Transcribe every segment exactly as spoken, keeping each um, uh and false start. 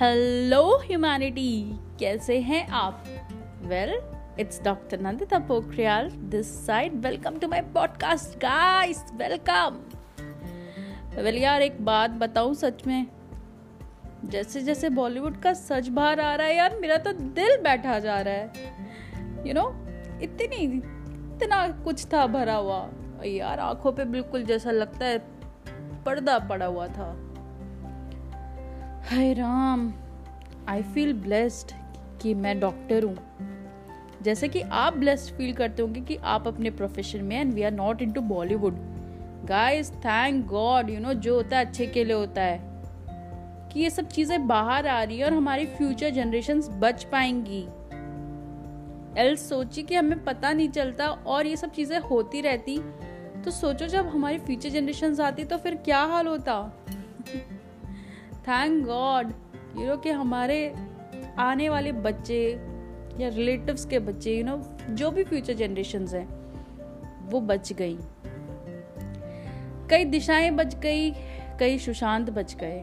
Hello humanity, कैसे हैं आप? Well, it's doctor Nandita Pokhriyal this side. Welcome to my podcast guys, welcome. Well यार, एक बात बताऊं, सच में जैसे जैसे बॉलीवुड का सच बाहर आ रहा है यार, मेरा तो दिल बैठा जा रहा है। यू नो, इतनी इतना कुछ था भरा हुआ यार, आंखों पे बिल्कुल जैसा लगता है पर्दा पड़ा हुआ था। हाय राम, आई फील ब्लेस्ड कि मैं डॉक्टर हूँ, जैसे कि आप ब्लेस्ड फील करते होंगे कि आप अपने प्रोफेशन में, and we are not into Bollywood guys. Thank God, you know, जो होता है अच्छे के लिए होता है, कि ये सब चीज़ें बाहर आ रही है और हमारी फ्यूचर जनरेशंस बच पाएंगी। एल्स सोचिए कि हमें पता नहीं चलता और ये सब चीज़ें होती रहती, तो सोचो जब हमारी फ्यूचर जनरेशंस आती तो फिर क्या हाल होता। थैंक गॉड यू नो कि हमारे आने वाले बच्चे या रिलेटिव्स के बच्चे, यू नो, जो भी फ्यूचर जनरेशंस हैं, वो बच गई। कई दिशाएं बच गई, कई सुशांत बच गए,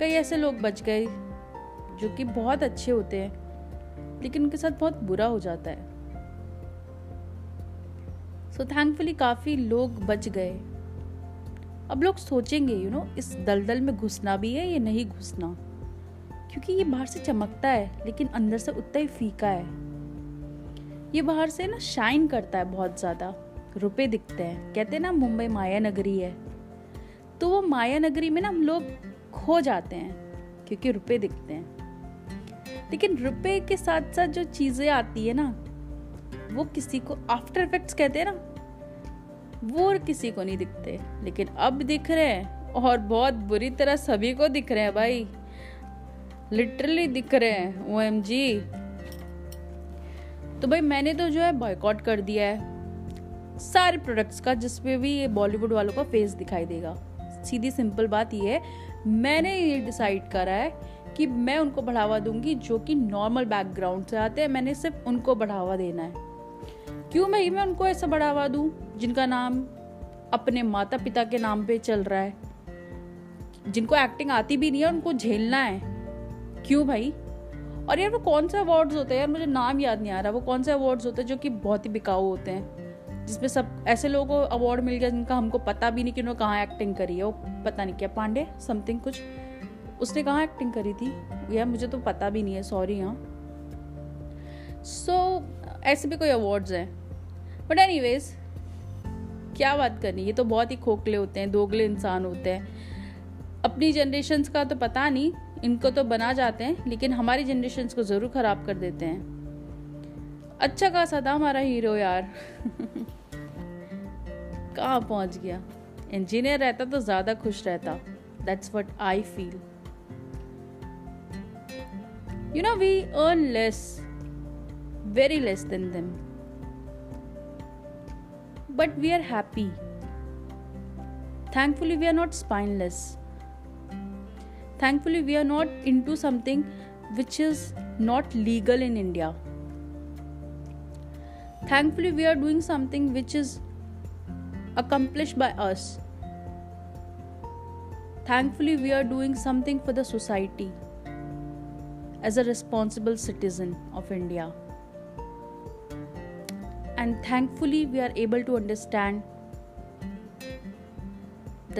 कई ऐसे लोग बच गए जो कि बहुत अच्छे होते हैं, लेकिन उनके साथ बहुत बुरा हो जाता है। सो थैंकफुली काफ़ी लोग बच गए। अब लोग सोचेंगे, यू नो, इस दलदल में घुसना भी है या नहीं घुसना, क्योंकि ये बाहर से चमकता है लेकिन अंदर से उतना ही फीका है। ये बाहर से ना शाइन करता है, बहुत ज़्यादा रुपए दिखते हैं। कहते हैं ना, मुंबई माया नगरी है, तो वो माया नगरी में ना हम लोग खो जाते हैं क्योंकि रुपए दिखते हैं। लेकिन रुपए के साथ साथ जो चीज़ें आती है ना, वो किसी को आफ्टर इफेक्ट्स कहते हैं ना, वो किसी को नहीं दिखते, लेकिन अब दिख रहे हैं, और बहुत बुरी तरह सभी को दिख रहे हैं भाई, लिटरली दिख रहे हैं। O M G. तो भाई मैंने तो जो है बॉयकॉट कर दिया है सारे प्रोडक्ट्स का जिसमें भी ये बॉलीवुड वालों का फेस दिखाई देगा। सीधी सिंपल बात ये है, मैंने ये डिसाइड करा है कि मैं उनको बढ़ावा दूंगी जो कि नॉर्मल बैकग्राउंड से आते हैं। मैंने सिर्फ उनको बढ़ावा देना है। क्यों भाई मैं उनको ऐसा बढ़ावा दूं जिनका नाम अपने माता पिता के नाम पे चल रहा है, जिनको एक्टिंग आती भी नहीं है, उनको झेलना है? क्यों भाई? और यार वो कौन से अवार्ड्स होते हैं यार, मुझे नाम याद नहीं आ रहा, वो कौन से अवार्ड्स होते हैं जो कि बहुत ही बिकाऊ होते हैं, जिसमें सब ऐसे लोगों को अवार्ड मिल गया जिनका हमको पता भी नहीं कि उन्होंने कहाँ एक्टिंग करी है। वो पता नहीं क्या पांडे समथिंग कुछ, उसने कहाँ एक्टिंग करी थी यार, मुझे तो पता भी नहीं है, सॉरी। हाँ, सो so, ऐसे भी कोई अवार्ड्स हैं, बट एनीवेज क्या बात करनी, ये तो बहुत ही खोखले होते हैं, दोगले इंसान होते हैं। अपनी जनरेशन्स का तो पता नहीं, इनको तो बना जाते हैं, लेकिन हमारी जनरेशन्स को ज़रूर ख़राब कर देते हैं। अच्छा खासा था हमारा हीरो यार कहाँ पहुँच गया? इंजीनियर रहता तो ज़्यादा खुश रहता। That's what I feel. You know, we earn less, very less than them, but we are happy. Thankfully we are not spineless. Thankfully, we are not into something which is not legal in India. Thankfully, we are doing something which is accomplished by us. Thankfully, we are doing something for the society as a responsible citizen of India. And thankfully, we are able to understand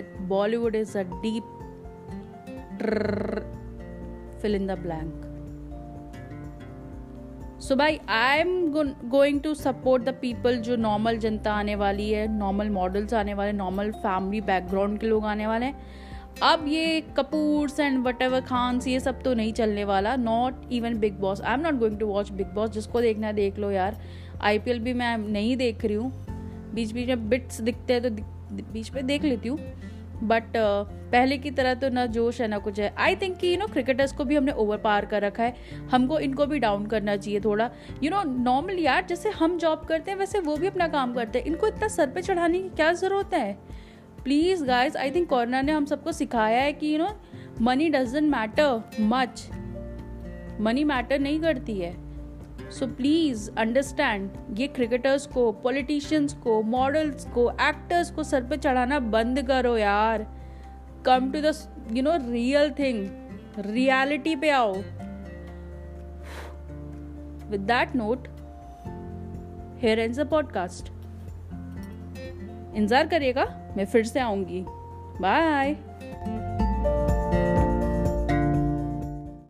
that Bollywood is a deep fill in the blank. So भाई, I am going to support the people, जो normal जनता आने वाली है, normal models आने वाले, normal family background के लोग आने वाले हैं। अब ये Kapoors and whatever Khans, ये सब तो नहीं चलने वाला, not even Bigg Boss. I am not going to watch Bigg Boss. जिसको देखना देख लो यार। आई पी एल भी मैं नहीं देख रही हूँ, बीच बीच में बिट्स दिखते हैं तो बीच में देख लेती हूँ, बट uh, पहले की तरह तो ना जोश है ना कुछ है। आई थिंक कि यू नो क्रिकेटर्स को भी हमने ओवर पार कर रखा है, हमको इनको भी डाउन करना चाहिए थोड़ा। यू नो नॉर्मल यार, जैसे हम जॉब करते हैं वैसे वो भी अपना काम करते हैं, इनको इतना सर पे चढ़ाने की क्या ज़रूरत है? Please guys, I think corona ने हम सबको सिखाया है कि you know money doesn't matter much, money matter नहीं करती है। सो प्लीज़ अंडरस्टैंड, ये क्रिकेटर्स को, पॉलिटिशियंस को, मॉडल्स को, एक्टर्स को सर पे चढ़ाना बंद करो यार। Come to the you know real thing, reality पे आओ। With that note here ends the podcast. इंतजार करिएगा, मैं फिर से आऊंगी। बाय।